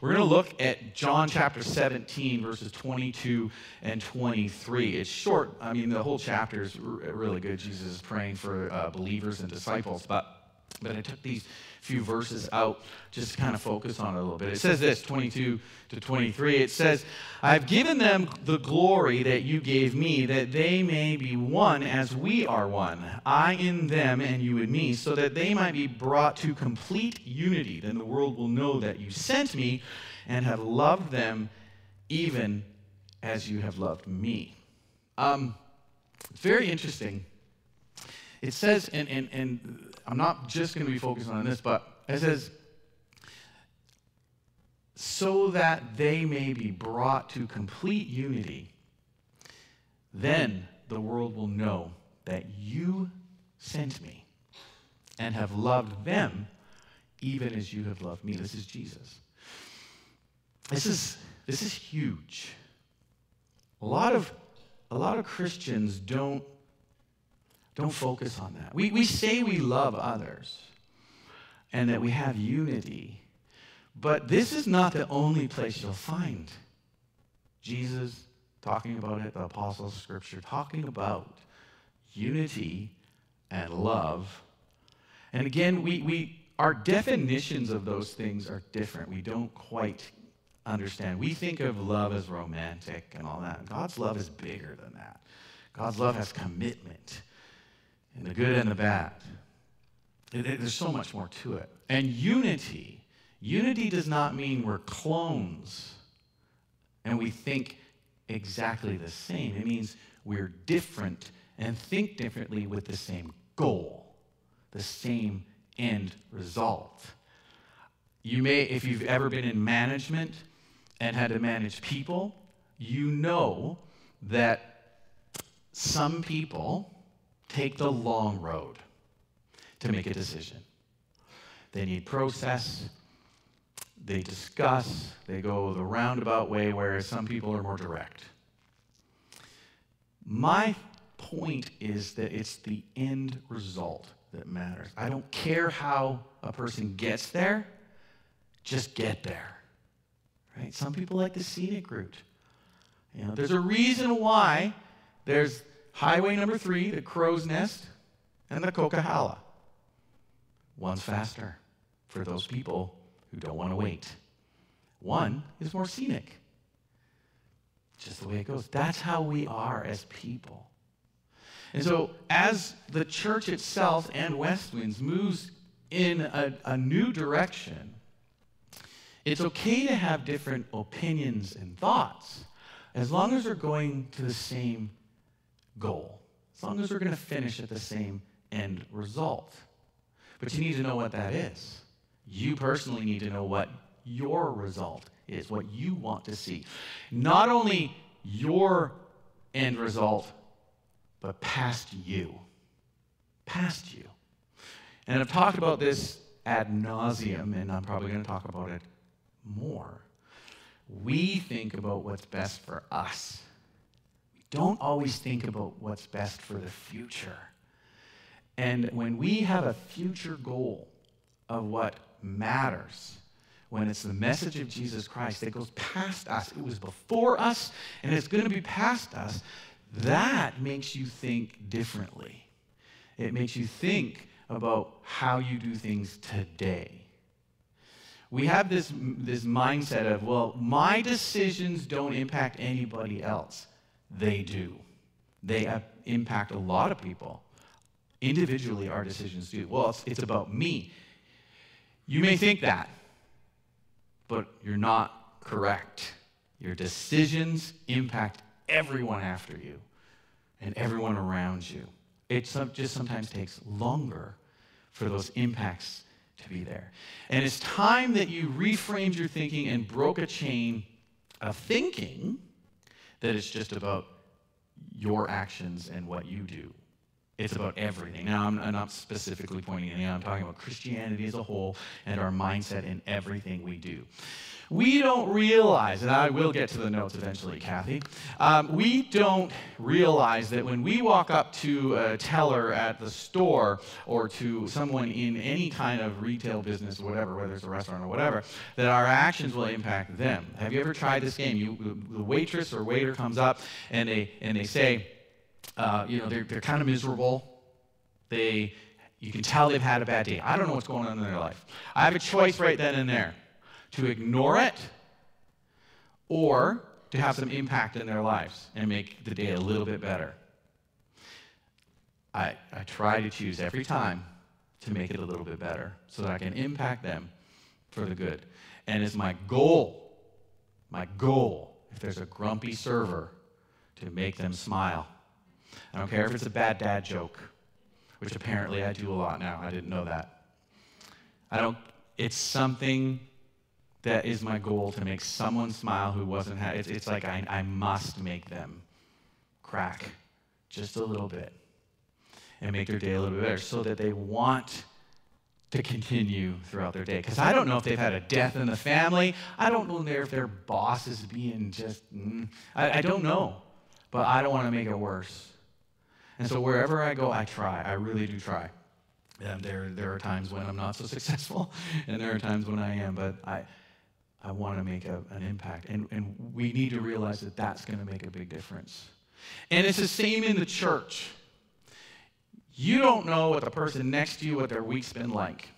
We're going to look at John chapter 17, verses 22 and 23. It's short. I mean, the whole chapter is really good. Jesus is praying for believers and disciples, but I took these few verses out just to kind of focus on it a little bit. It says this, 22 to 23. It says, I've given them the glory that you gave me, that they may be one as we are one, I in them and you in me, so that they might be brought to complete unity. Then the world will know that you sent me and have loved them even as you have loved me. It's very interesting. It says, and I'm not just going to be focusing on this, but it says, so that they may be brought to complete unity, then the world will know that you sent me and have loved them even as you have loved me. This is Jesus. This is huge. A lot of Christians don't focus on that. We say we love others and that we have unity, but this is not the only place you'll find Jesus talking about it, the apostles, scripture, talking about unity and love. And again, our definitions of those things are different. We don't quite understand. We think of love as romantic and all that. God's love is bigger than that. God's love has commitment. And the good and the bad. There's so much more to it. And unity. Unity does not mean we're clones and we think exactly the same. It means we're different and think differently with the same goal, the same end result. You may, if you've ever been in management and had to manage people, you know that some people take the long road to make a decision. They need process, they discuss, they go the roundabout way, whereas some people are more direct. My point is that it's the end result that matters. I don't care how a person gets there, just get there. Right? Some people like the scenic route. You know, there's a reason why there's Highway number 3, the Crow's Nest, and the Coquihalla. One's faster for those people who don't want to wait. One is more scenic. Just the way it goes. That's how we are as people. And so as the church itself and Westwinds moves in a new direction, it's okay to have different opinions and thoughts as long as they're going to the same direction. Goal, as long as we're going to finish at the same end result. But you need to know what that is. You personally need to know what your result is, what you want to see. Not only your end result, but past you. Past you. And I've talked about this ad nauseum, and I'm probably going to talk about it more. We think about what's best for us. Don't always think about what's best for the future. And when we have a future goal of what matters, when it's the message of Jesus Christ that goes past us, it was before us, and it's going to be past us, that makes you think differently. It makes you think about how you do things today. We have this mindset of, well, my decisions don't impact anybody else. They do. They impact a lot of people. Individually, our decisions do. Well, it's about me. You may think that, but you're not correct. Your decisions impact everyone after you and everyone around you. It just sometimes takes longer for those impacts to be there. And it's time that you reframed your thinking and broke a chain of thinking that it's just about your actions and what you do. It's about everything. Now, I'm not specifically pointing anything out. I'm talking about Christianity as a whole and our mindset in everything we do. We don't realize, and I will get to the notes eventually, Kathy, we don't realize that when we walk up to a teller at the store or to someone in any kind of retail business, whatever, whether it's a restaurant or whatever, that our actions will impact them. Have you ever tried this game? The waitress or waiter comes up and they say, they're kind of miserable. You can tell they've had a bad day. I don't know what's going on in their life. I have a choice right then and there to ignore it or to have some impact in their lives and make the day a little bit better. I try to choose every time to make it a little bit better so that I can impact them for the good. And it's my goal, if there's a grumpy server, to make them smile. I don't care if it's a bad dad joke, which apparently I do a lot now. I didn't know that. It's something that is my goal, to make someone smile who wasn't happy. It's like I must make them crack just a little bit and make their day a little bit better so that they want to continue throughout their day. Because I don't know if they've had a death in the family. I don't know if their boss is being just, I don't know. But I don't want to make it worse. And so wherever I go, I try. I really do try. There are times when I'm not so successful, and there are times when I am, but I want to make an impact. And we need to realize that that's going to make a big difference. And it's the same in the church. You don't know what the person next to you, what their week's been like.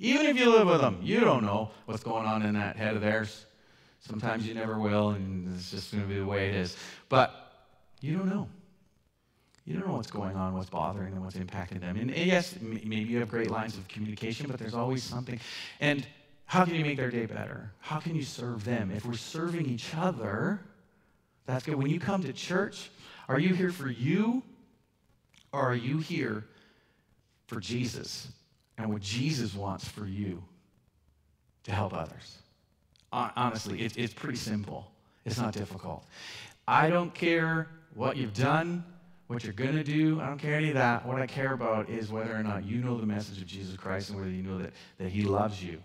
Even if you live with them, you don't know what's going on in that head of theirs. Sometimes you never will, and it's just going to be the way it is. But you don't know. You don't know what's going on, what's bothering them, what's impacting them. And yes, maybe you have great lines of communication, but there's always something. And how can you make their day better? How can you serve them? If we're serving each other, that's good. When you come to church, are you here for you, or are you here for Jesus and what Jesus wants for you to help others? Honestly, it's pretty simple. It's not difficult. I don't care what you've done, what you're going to do, I don't care any of that. What I care about is whether or not you know the message of Jesus Christ and whether you know that he loves you,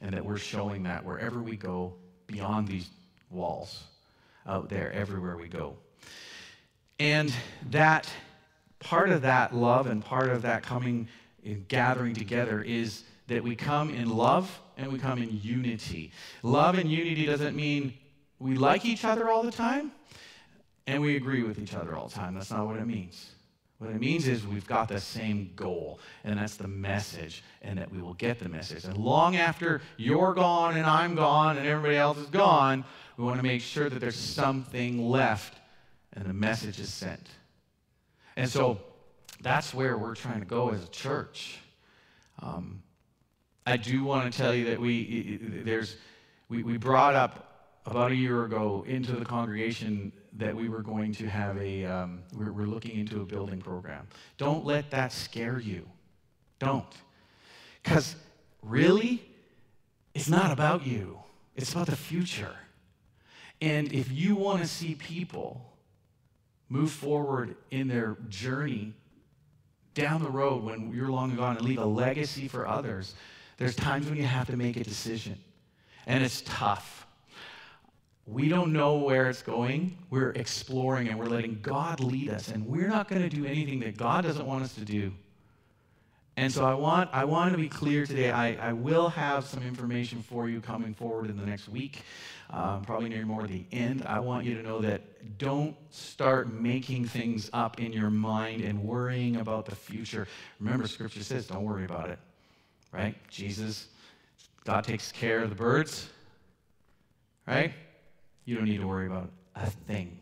and that we're showing that wherever we go, beyond these walls, out there, everywhere we go. And that part of that love and part of that coming and gathering together is that we come in love and we come in unity. Love and unity doesn't mean we like each other all the time, and we agree with each other all the time. That's not what it means. What it means is we've got the same goal, and that's the message, and that we will get the message. And long after you're gone and I'm gone and everybody else is gone, we want to make sure that there's something left and the message is sent. And so that's where we're trying to go as a church. I do want to tell you that we brought up about a year ago into the congregation that we were going to have we're looking into a building program. Don't let that scare you. Don't. Because really, it's not about you. It's about the future. And if you want to see people move forward in their journey down the road when you're long gone and leave a legacy for others, there's times when you have to make a decision. And it's tough. We don't know where it's going. We're exploring and we're letting God lead us, and we're not going to do anything that God doesn't want us to do. And so I want to be clear today. I will have some information for you coming forward in the next week, probably near more the end. I want you to know that don't start making things up in your mind and worrying about the future. Remember, Scripture says don't worry about it, right? Jesus, God takes care of the birds, right? You don't need to worry about a thing,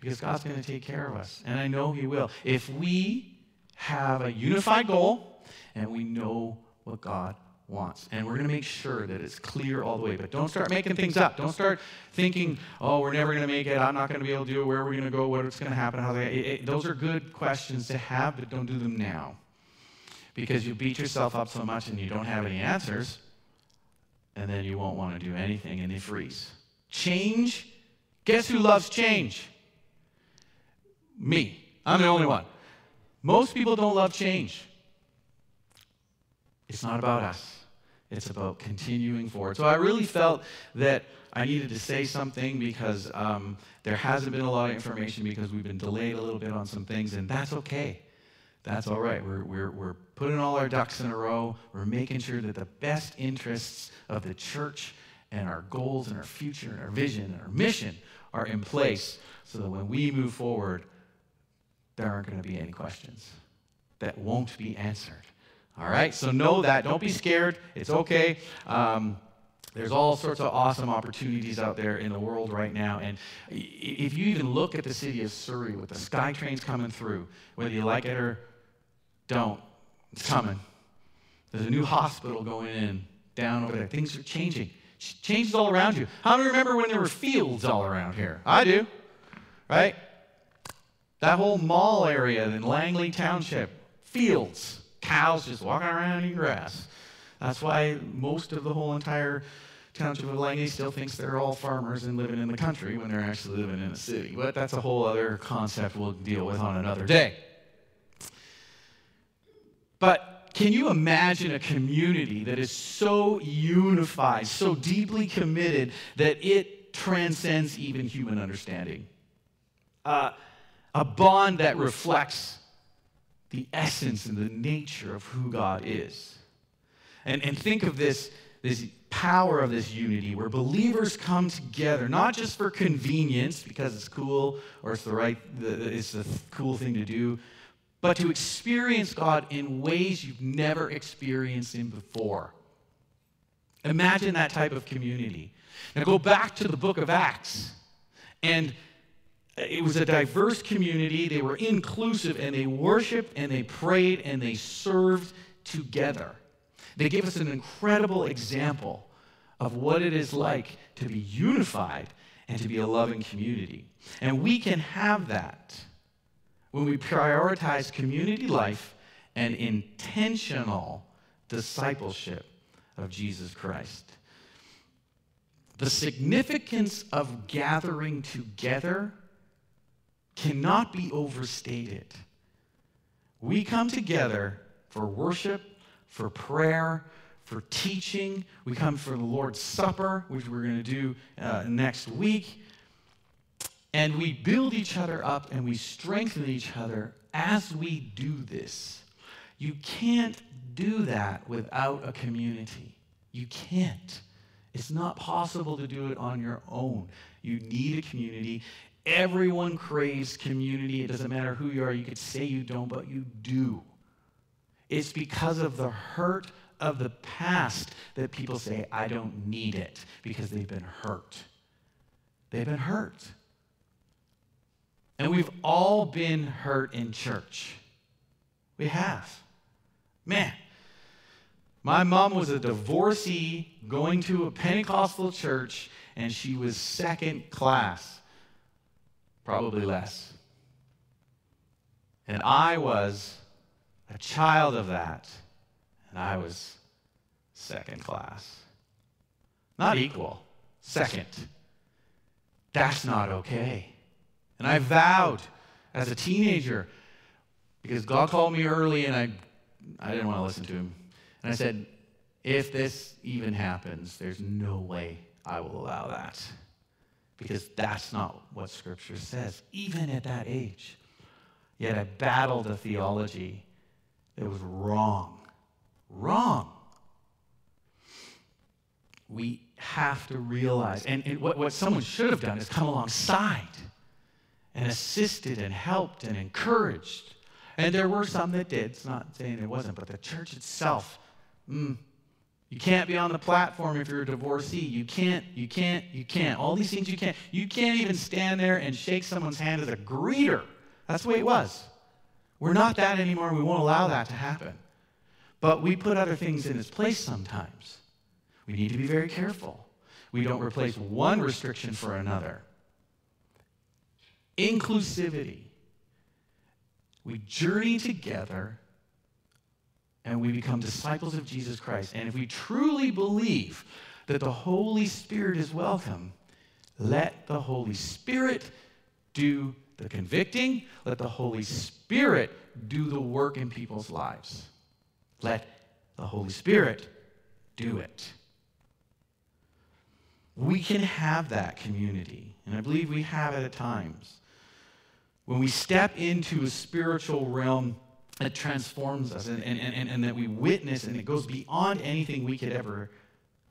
because God's going to take care of us, and I know he will. If we have a unified goal and we know what God wants, and we're going to make sure that it's clear all the way, but don't start making things up. Don't start thinking, oh, we're never going to make it. I'm not going to be able to do it. Where are we going to go? What's going to happen? Those are good questions to have, but don't do them now, because you beat yourself up so much and you don't have any answers, and then you won't want to do anything, and you freeze. Change. Guess who loves change? Me. I'm the only one. Most people don't love change. It's not about us. It's about continuing forward. So I really felt that I needed to say something because there hasn't been a lot of information because we've been delayed a little bit on some things, and that's okay. That's all right. We're putting all our ducks in a row. We're making sure that the best interests of the church and our goals and our future and our vision and our mission are in place so that when we move forward, there aren't going to be any questions that won't be answered. All right, so know that. Don't be scared. It's okay. There's all sorts of awesome opportunities out there in the world right now. And if you even look at the city of Surrey with the SkyTrains coming through, whether you like it or don't, it's coming. There's a new hospital going in down over there. Things are changing. Changes all around you. How do you remember when there were fields all around here? I do, right? That whole mall area in Langley Township, fields. Cows just walking around in grass. That's why most of the whole entire township of Langley still thinks they're all farmers and living in the country when they're actually living in a city. But that's a whole other concept we'll deal with on another day. But can you imagine a community that is so unified, so deeply committed that it transcends even human understanding? A bond that reflects the essence and the nature of who God is. And think of this power of this unity where believers come together, not just for convenience because it's cool or it's the cool thing to do, but to experience God in ways you've never experienced Him before. Imagine that type of community. Now go back to the book of Acts, and it was a diverse community. They were inclusive, and they worshiped, and they prayed, and they served together. They give us an incredible example of what it is like to be unified and to be a loving community. And we can have that when we prioritize community life and intentional discipleship of Jesus Christ. The significance of gathering together cannot be overstated. We come together for worship, for prayer, for teaching. We come for the Lord's Supper, which we're going to do next week. And we build each other up and we strengthen each other as we do this. You can't do that without a community. You can't. It's not possible to do it on your own. You need a community. Everyone craves community. It doesn't matter who you are. You could say you don't, but you do. It's because of the hurt of the past that people say, I don't need it, because they've been hurt. They've been hurt. And we've all been hurt in church. We have. Man, my mom was a divorcee going to a Pentecostal church, and she was second class. Probably less. And I was a child of that, and I was second class. Not equal, second. That's not okay. And I vowed as a teenager, because God called me early and I didn't want to listen to Him. And I said, if this even happens, there's no way I will allow that. Because that's not what Scripture says, even at that age. Yet I battled a theology that was wrong. Wrong. We have to realize, and what someone should have done is come alongside and assisted and helped and encouraged. And there were some that did. It's not saying it wasn't, but the church itself, you can't be on the platform if you're a divorcee. You can't. All these things you can't. You can't even stand there and shake someone's hand as a greeter. That's the way it was. We're not that anymore. We won't allow that to happen. But we put other things in its place sometimes. We need to be very careful. We don't replace one restriction for another. Inclusivity. We journey together, and we become disciples of Jesus Christ. And if we truly believe that the Holy Spirit is welcome, let the Holy Spirit do the convicting. Let the Holy Spirit do the work in people's lives. Let the Holy Spirit do it. We can have that community, and I believe we have it at times. When we step into a spiritual realm, it transforms us, and that we witness, and it goes beyond anything we could ever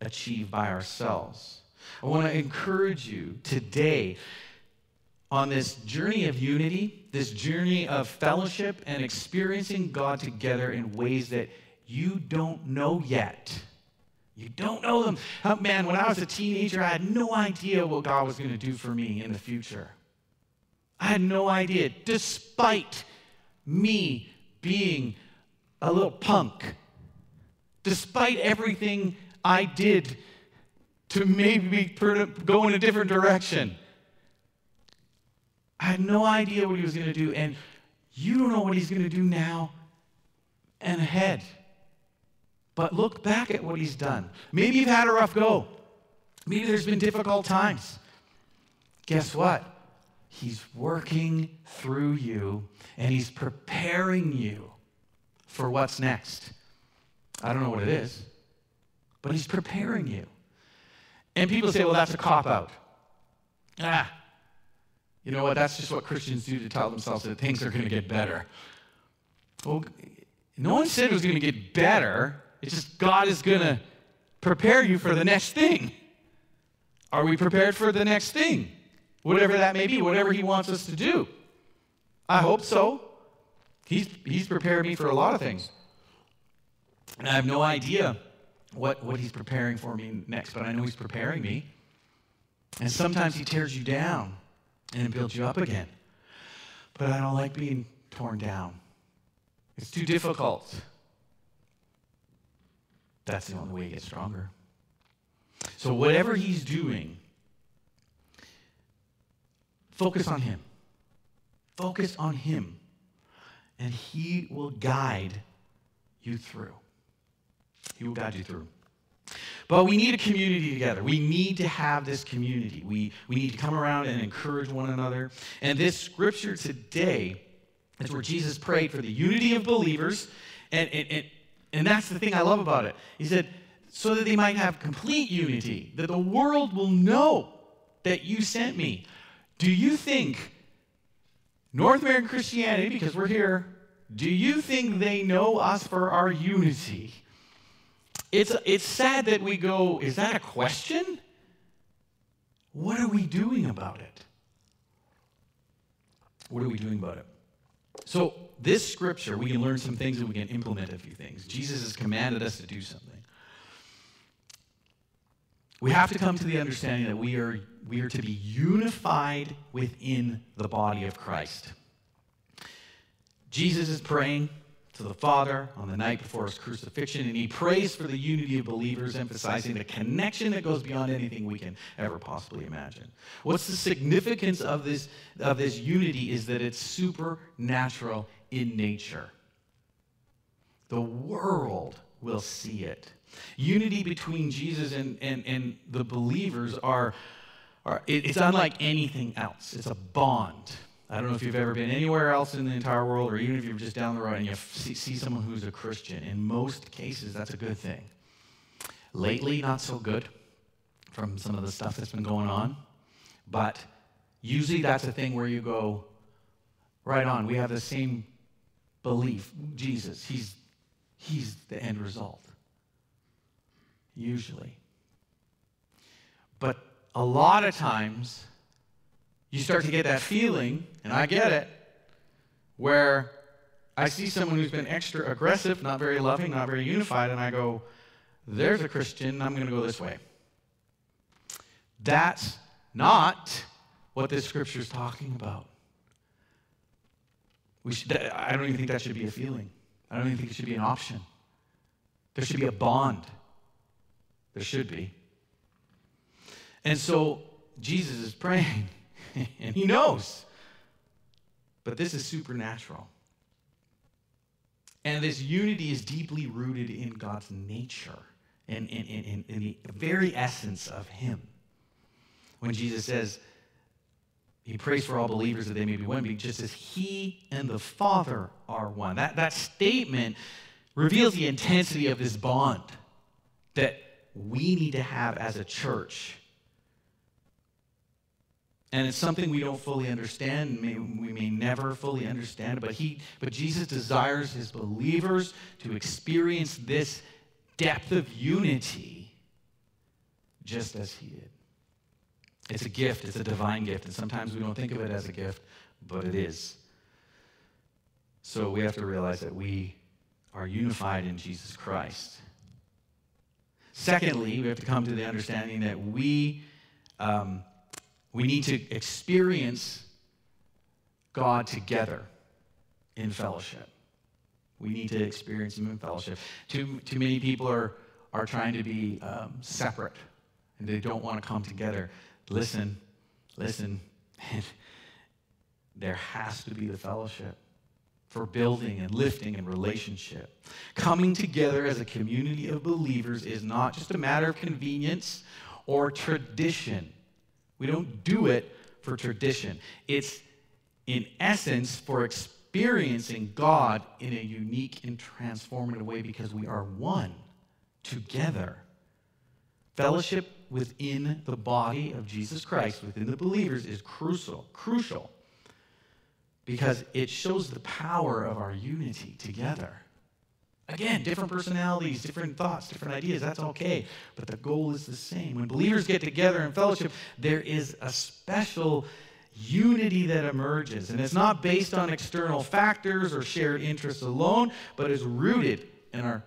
achieve by ourselves. I want to encourage you today on this journey of unity, this journey of fellowship, and experiencing God together in ways that you don't know yet. You don't know them. Oh, man, when I was a teenager, I had no idea what God was going to do for me in the future. I had no idea, despite me being a little punk, despite everything I did to maybe go in a different direction. I had no idea what he was going to do, and you don't know what he's going to do now and ahead. But look back at what he's done. Maybe you've had a rough go. Maybe there's been difficult times. Guess what? He's working through you, and he's preparing you for what's next. I don't know what it is, but he's preparing you. And people say, well, that's a cop-out. You know what? That's just what Christians do to tell themselves that things are going to get better. Well, no one said it was going to get better. It's just God is going to prepare you for the next thing. Are we prepared for the next thing? Whatever that may be, whatever he wants us to do. I hope so. He's prepared me for a lot of things. And I have no idea what he's preparing for me next, but I know he's preparing me. And sometimes he tears you down and builds you up again. But I don't like being torn down. It's too difficult. That's the only way you get stronger. So whatever he's doing, focus on him. Focus on him. And he will guide you through. He will guide you through. But we need a community together. We need to have this community. We need to come around and encourage one another. And this scripture today is where Jesus prayed for the unity of believers. And that's the thing I love about it. He said, so that they might have complete unity, that the world will know that you sent me. Do you think North American Christianity, because we're here, do you think they know us for our unity? It's sad that we go, is that a question? What are we doing about it? What are we doing about it? So this scripture, we can learn some things and we can implement a few things. Jesus has commanded us to do something. We have to come to the understanding that we are to be unified within the body of Christ. Jesus is praying to the Father on the night before his crucifixion, and he prays for the unity of believers, emphasizing the connection that goes beyond anything we can ever possibly imagine. What's the significance of this unity is that it's supernatural in nature. The world will see it. Unity between Jesus and the believers it's unlike anything else. It's a bond. I don't know if you've ever been anywhere else in the entire world, or even if you're just down the road and you see someone who's a Christian. In most cases, that's a good thing. Lately, not so good from some of the stuff that's been going on. But usually that's a thing where you go, right on, we have the same belief. Jesus, he's the end result. Usually. But a lot of times, you start to get that feeling, and I get it, where I see someone who's been extra aggressive, not very loving, not very unified, and I go, there's a Christian, I'm going to go this way. That's not what this scripture is talking about. I don't even think that should be a feeling. I don't even think it should be an option. There should be a bond. There should be. And so Jesus is praying, and he knows. But this is supernatural. And this unity is deeply rooted in God's nature and in the very essence of him. When Jesus says, he prays for all believers that they may be one, just as he and the Father are one. That statement reveals the intensity of this bond. that we need to have as a church. And it's something we don't fully understand, we may never fully understand, but Jesus desires his believers to experience this depth of unity just as he did. It's a gift, it's a divine gift, and sometimes we don't think of it as a gift, but it is. So we have to realize that we are unified in Jesus Christ. Secondly, we have to come to the understanding that we need to experience God together in fellowship. We need to experience him in fellowship. Too many people are trying to be separate, and they don't want to come together. Listen, there has to be the fellowship for building and lifting and relationship. Coming together as a community of believers is not just a matter of convenience or tradition. We don't do it for tradition. It's, in essence, for experiencing God in a unique and transformative way because we are one together. Fellowship within the body of Jesus Christ, within the believers, is crucial, because it shows the power of our unity together. Again, different personalities, different thoughts, different ideas, that's okay, but the goal is the same. When believers get together in fellowship, there is a special unity that emerges, and it's not based on external factors or shared interests alone, but is rooted in our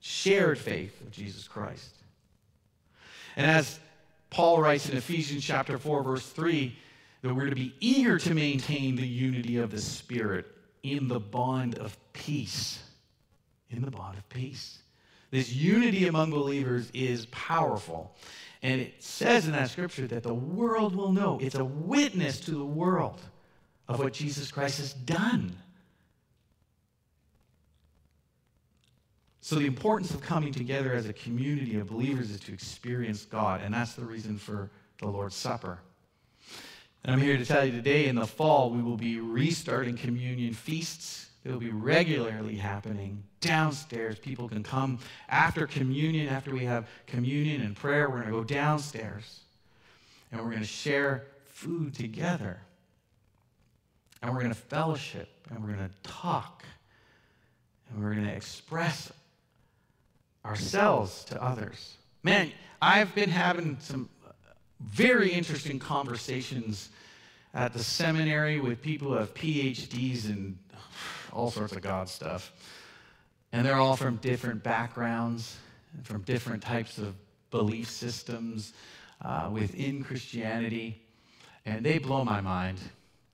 shared faith of Jesus Christ. And as Paul writes in Ephesians chapter 4, verse 3, that we're to be eager to maintain the unity of the Spirit in the bond of peace. In the bond of peace. This unity among believers is powerful. And it says in that scripture that the world will know. It's a witness to the world of what Jesus Christ has done. So the importance of coming together as a community of believers is to experience God. And that's the reason for the Lord's Supper. And I'm here to tell you today, in the fall, we will be restarting communion feasts. They'll be regularly happening downstairs. People can come after communion, after we have communion and prayer. We're going to go downstairs, and we're going to share food together. And we're going to fellowship, and we're going to talk, and we're going to express ourselves to others. Man, I've been having some very interesting conversations at the seminary with people who have PhDs and all sorts of God stuff. And they're all from different backgrounds, from different types of belief systems within Christianity. And they blow my mind.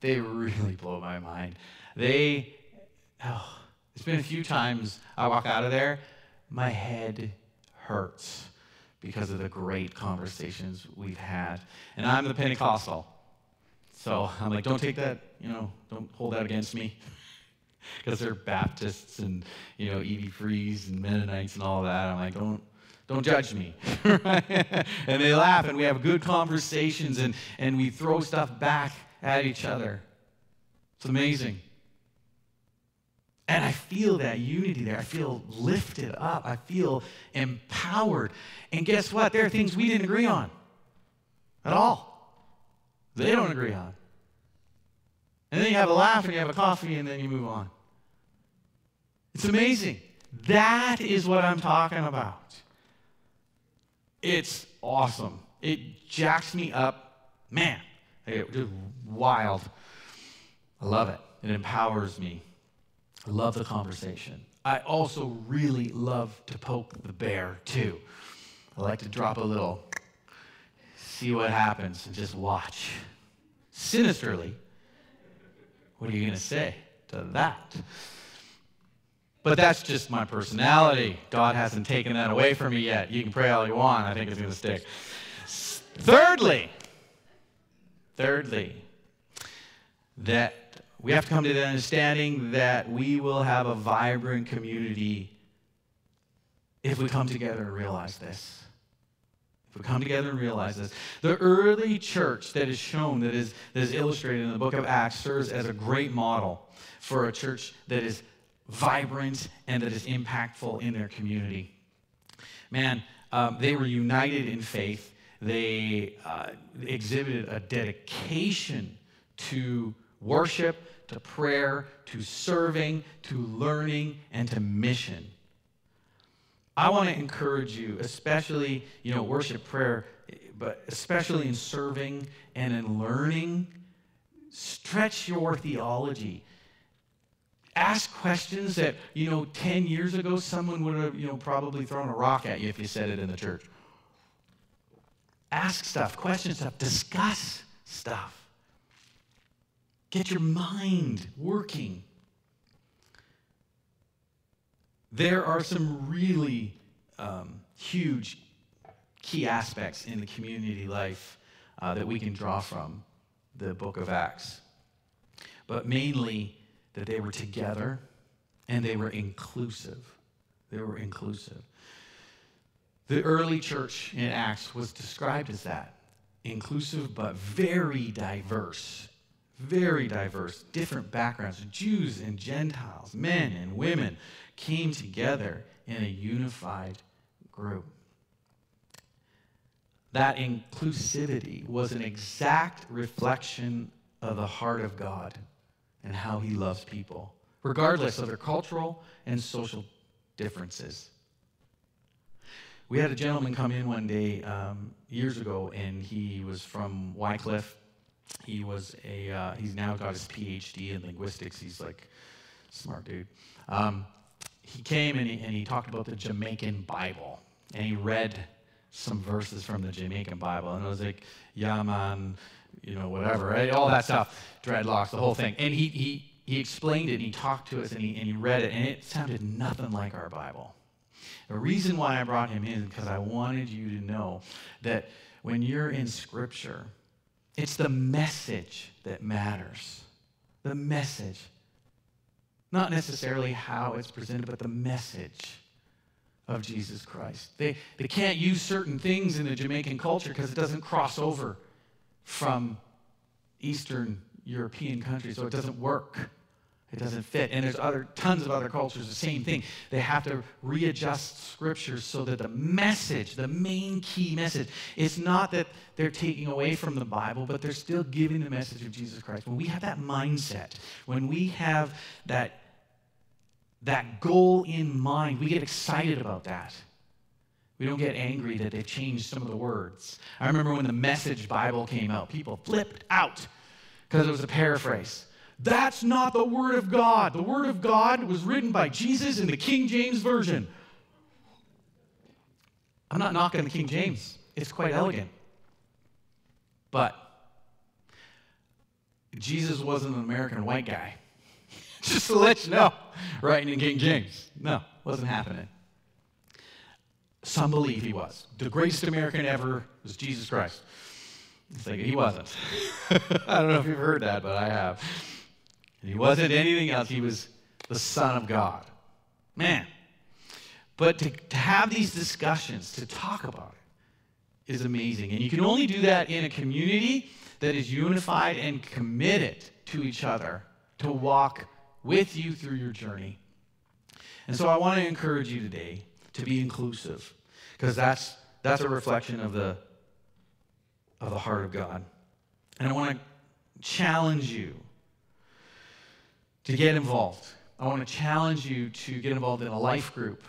They really blow my mind. It's been a few times I walk out of there, my head hurts, because of the great conversations we've had. And I'm the Pentecostal. So I'm like, don't take that, don't hold that against me. Because they're Baptists and, E.D. Frees and Mennonites and all that. I'm like, don't judge me. Right? And they laugh, and we have good conversations, and we throw stuff back at each other. It's amazing. And I feel that unity there. I feel lifted up. I feel empowered. And guess what? There are things we didn't agree on at all. They don't agree on. And then you have a laugh and you have a coffee and then you move on. It's amazing. That is what I'm talking about. It's awesome. It jacks me up. Man, I get just wild. I love it. It empowers me. I love the conversation. I also really love to poke the bear, too. I like to drop a little, see what happens, and just watch. Sinisterly, what are you going to say to that? But that's just my personality. God hasn't taken that away from me yet. You can pray all you want. I think it's going to stick. Thirdly, that we have to come to the understanding that we will have a vibrant community if we come together and realize this. If we come together and realize this. The early church that is shown, that is illustrated in the book of Acts, serves as a great model for a church that is vibrant and that is impactful in their community. Man, they were united in faith. They exhibited a dedication to worship, to prayer, to serving, to learning, and to mission. I want to encourage you, especially, worship, prayer, but especially in serving and in learning, stretch your theology. Ask questions that, 10 years ago, someone would have, probably thrown a rock at you if you said it in the church. Ask stuff, question stuff, discuss stuff. Get your mind working. There are some really huge key aspects in the community life that we can draw from the book of Acts. But mainly that they were together and they were inclusive. They were inclusive. The early church in Acts was described as that, inclusive but very diverse. Very diverse, different backgrounds, Jews and Gentiles, men and women came together in a unified group. That inclusivity was an exact reflection of the heart of God and how he loves people, regardless of their cultural and social differences. We had a gentleman come in one day years ago, and he was from Wycliffe. He was a, he's now got his PhD in linguistics. He's like a smart dude. He came and he talked about the Jamaican Bible. And he read some verses from the Jamaican Bible. And I was like, yeah, man, whatever, right? All that stuff, dreadlocks, the whole thing. And he explained it, and he talked to us, and he read it. And it sounded nothing like our Bible. The reason why I brought him in is because I wanted you to know that when you're in Scripture, it's the message that matters. The message. Not necessarily how it's presented, but the message of Jesus Christ. They can't use certain things in the Jamaican culture because it doesn't cross over from Eastern European countries, so it doesn't work. It doesn't fit. And there's tons of other cultures, the same thing. They have to readjust Scripture so that the message, the main key message, it's not that they're taking away from the Bible, but they're still giving the message of Jesus Christ. When we have that mindset, when we have that goal in mind, we get excited about that. We don't get angry that they changed some of the words. I remember when the Message Bible came out, people flipped out because it was a paraphrase. That's not the Word of God. The Word of God was written by Jesus in the King James Version. I'm not knocking the King James. It's quite elegant. But Jesus wasn't an American white guy. Just to let you know, writing in King James. No, wasn't happening. Some believe he was. The greatest American ever was Jesus Christ. It's like, he wasn't. I don't know if you've heard that, but I have. He wasn't anything else. He was the Son of God. Man. But to have these discussions, to talk about it, is amazing. And you can only do that in a community that is unified and committed to each other to walk with you through your journey. And so I want to encourage you today to be inclusive, because that's a reflection of the heart of God. And I want to challenge you to get involved. I want to challenge you to get involved in a life group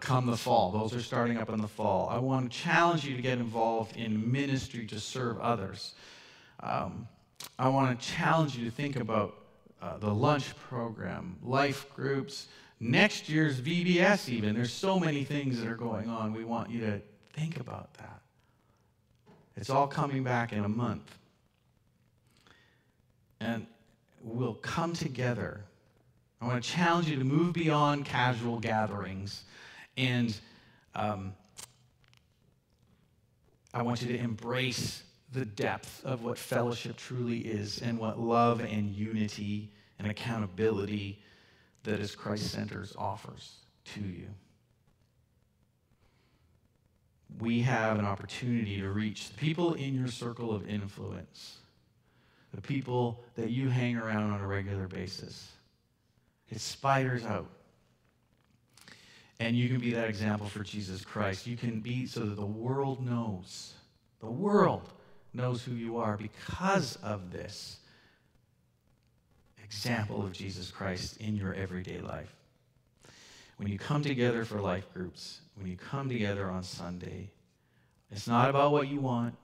come the fall. Those are starting up in the fall. I want to challenge you to get involved in ministry to serve others. I want to challenge you to think about the lunch program, life groups, next year's VBS even. There's so many things that are going on. We want you to think about that. It's all coming back in a month. And we'll come together. I want to challenge you to move beyond casual gatherings. And I want you to embrace the depth of what fellowship truly is and what love and unity and accountability that is Christ Centers offers to you. We have an opportunity to reach the people in your circle of influence, the people that you hang around on a regular basis. It spiders out. And you can be that example for Jesus Christ. You can be so that the world knows. The world knows who you are because of this example of Jesus Christ in your everyday life. When you come together for life groups, when you come together on Sunday, it's not about what you want,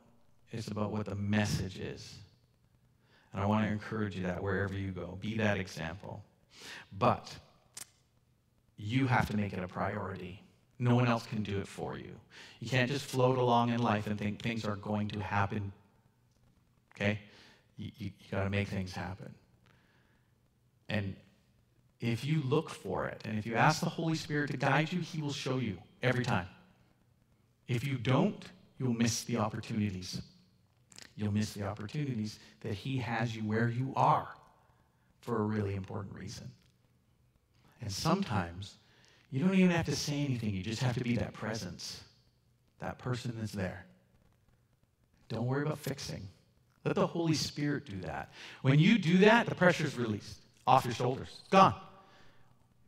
it's about what the message is. And I want to encourage you that wherever you go, be that example. But you have to make it a priority. No one else can do it for you. You can't just float along in life and think things are going to happen. Okay? You got to make things happen. And if you look for it, and if you ask the Holy Spirit to guide you, He will show you every time. If you don't, you'll miss the opportunities. You'll miss the opportunities that He has you where you are for a really important reason. And sometimes you don't even have to say anything. You just have to be that presence, that person that's there. Don't worry about fixing. Let the Holy Spirit do that. When you do that, the pressure's released off your shoulders. It's gone.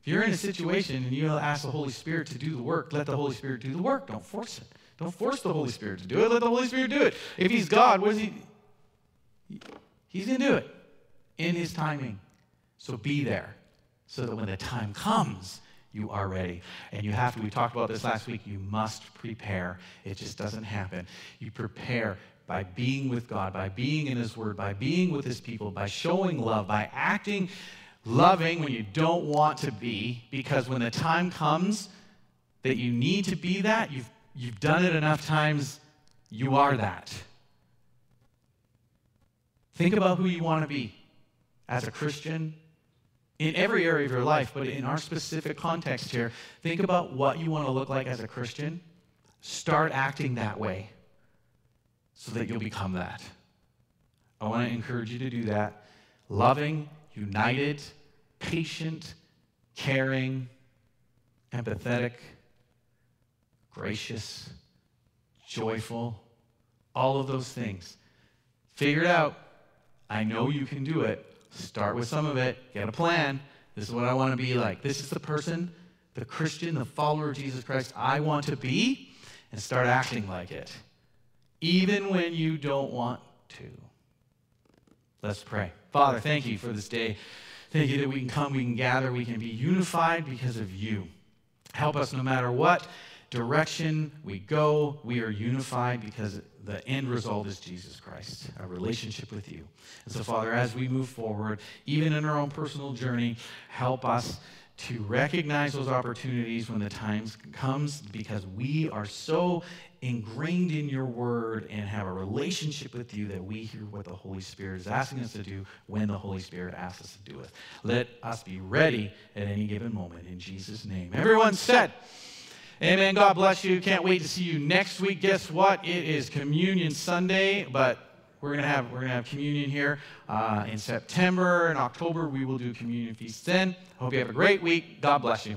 If you're in a situation and you ask the Holy Spirit to do the work, let the Holy Spirit do the work. Don't force it. Don't force the Holy Spirit to do it. Let the Holy Spirit do it. If He's God, what is He? He's going to do it in His timing. So be there so that when the time comes, you are ready. And you have to, we talked about this last week, you must prepare. It just doesn't happen. You prepare by being with God, by being in His Word, by being with His people, by showing love, by acting loving when you don't want to be, because when the time comes that you need to be that, you've done it enough times, you are that. Think about who you want to be as a Christian in every area of your life, but in our specific context here, think about what you want to look like as a Christian. Start acting that way so that you'll become that. I want to encourage you to do that. Loving, united, patient, caring, empathetic, gracious, joyful, all of those things. Figure it out. I know you can do it. Start with some of it. Get a plan. This is what I want to be like. This is the person, the Christian, the follower of Jesus Christ I want to be, and start acting like it, even when you don't want to. Let's pray. Father, thank you for this day. Thank you that we can come, we can gather, we can be unified because of you. Help us no matter what direction we go, we are unified because the end result is Jesus Christ, a relationship with you. And so, Father, as we move forward, even in our own personal journey, help us to recognize those opportunities when the time comes, because we are so ingrained in your word and have a relationship with you that we hear what the Holy Spirit is asking us to do when the Holy Spirit asks us to do it. Let us be ready at any given moment. In Jesus' name. Everyone said, amen. God bless you. Can't wait to see you next week. Guess what? It is Communion Sunday, but we're gonna have communion here in September and October. We will do communion feasts then. Hope you have a great week. God bless you.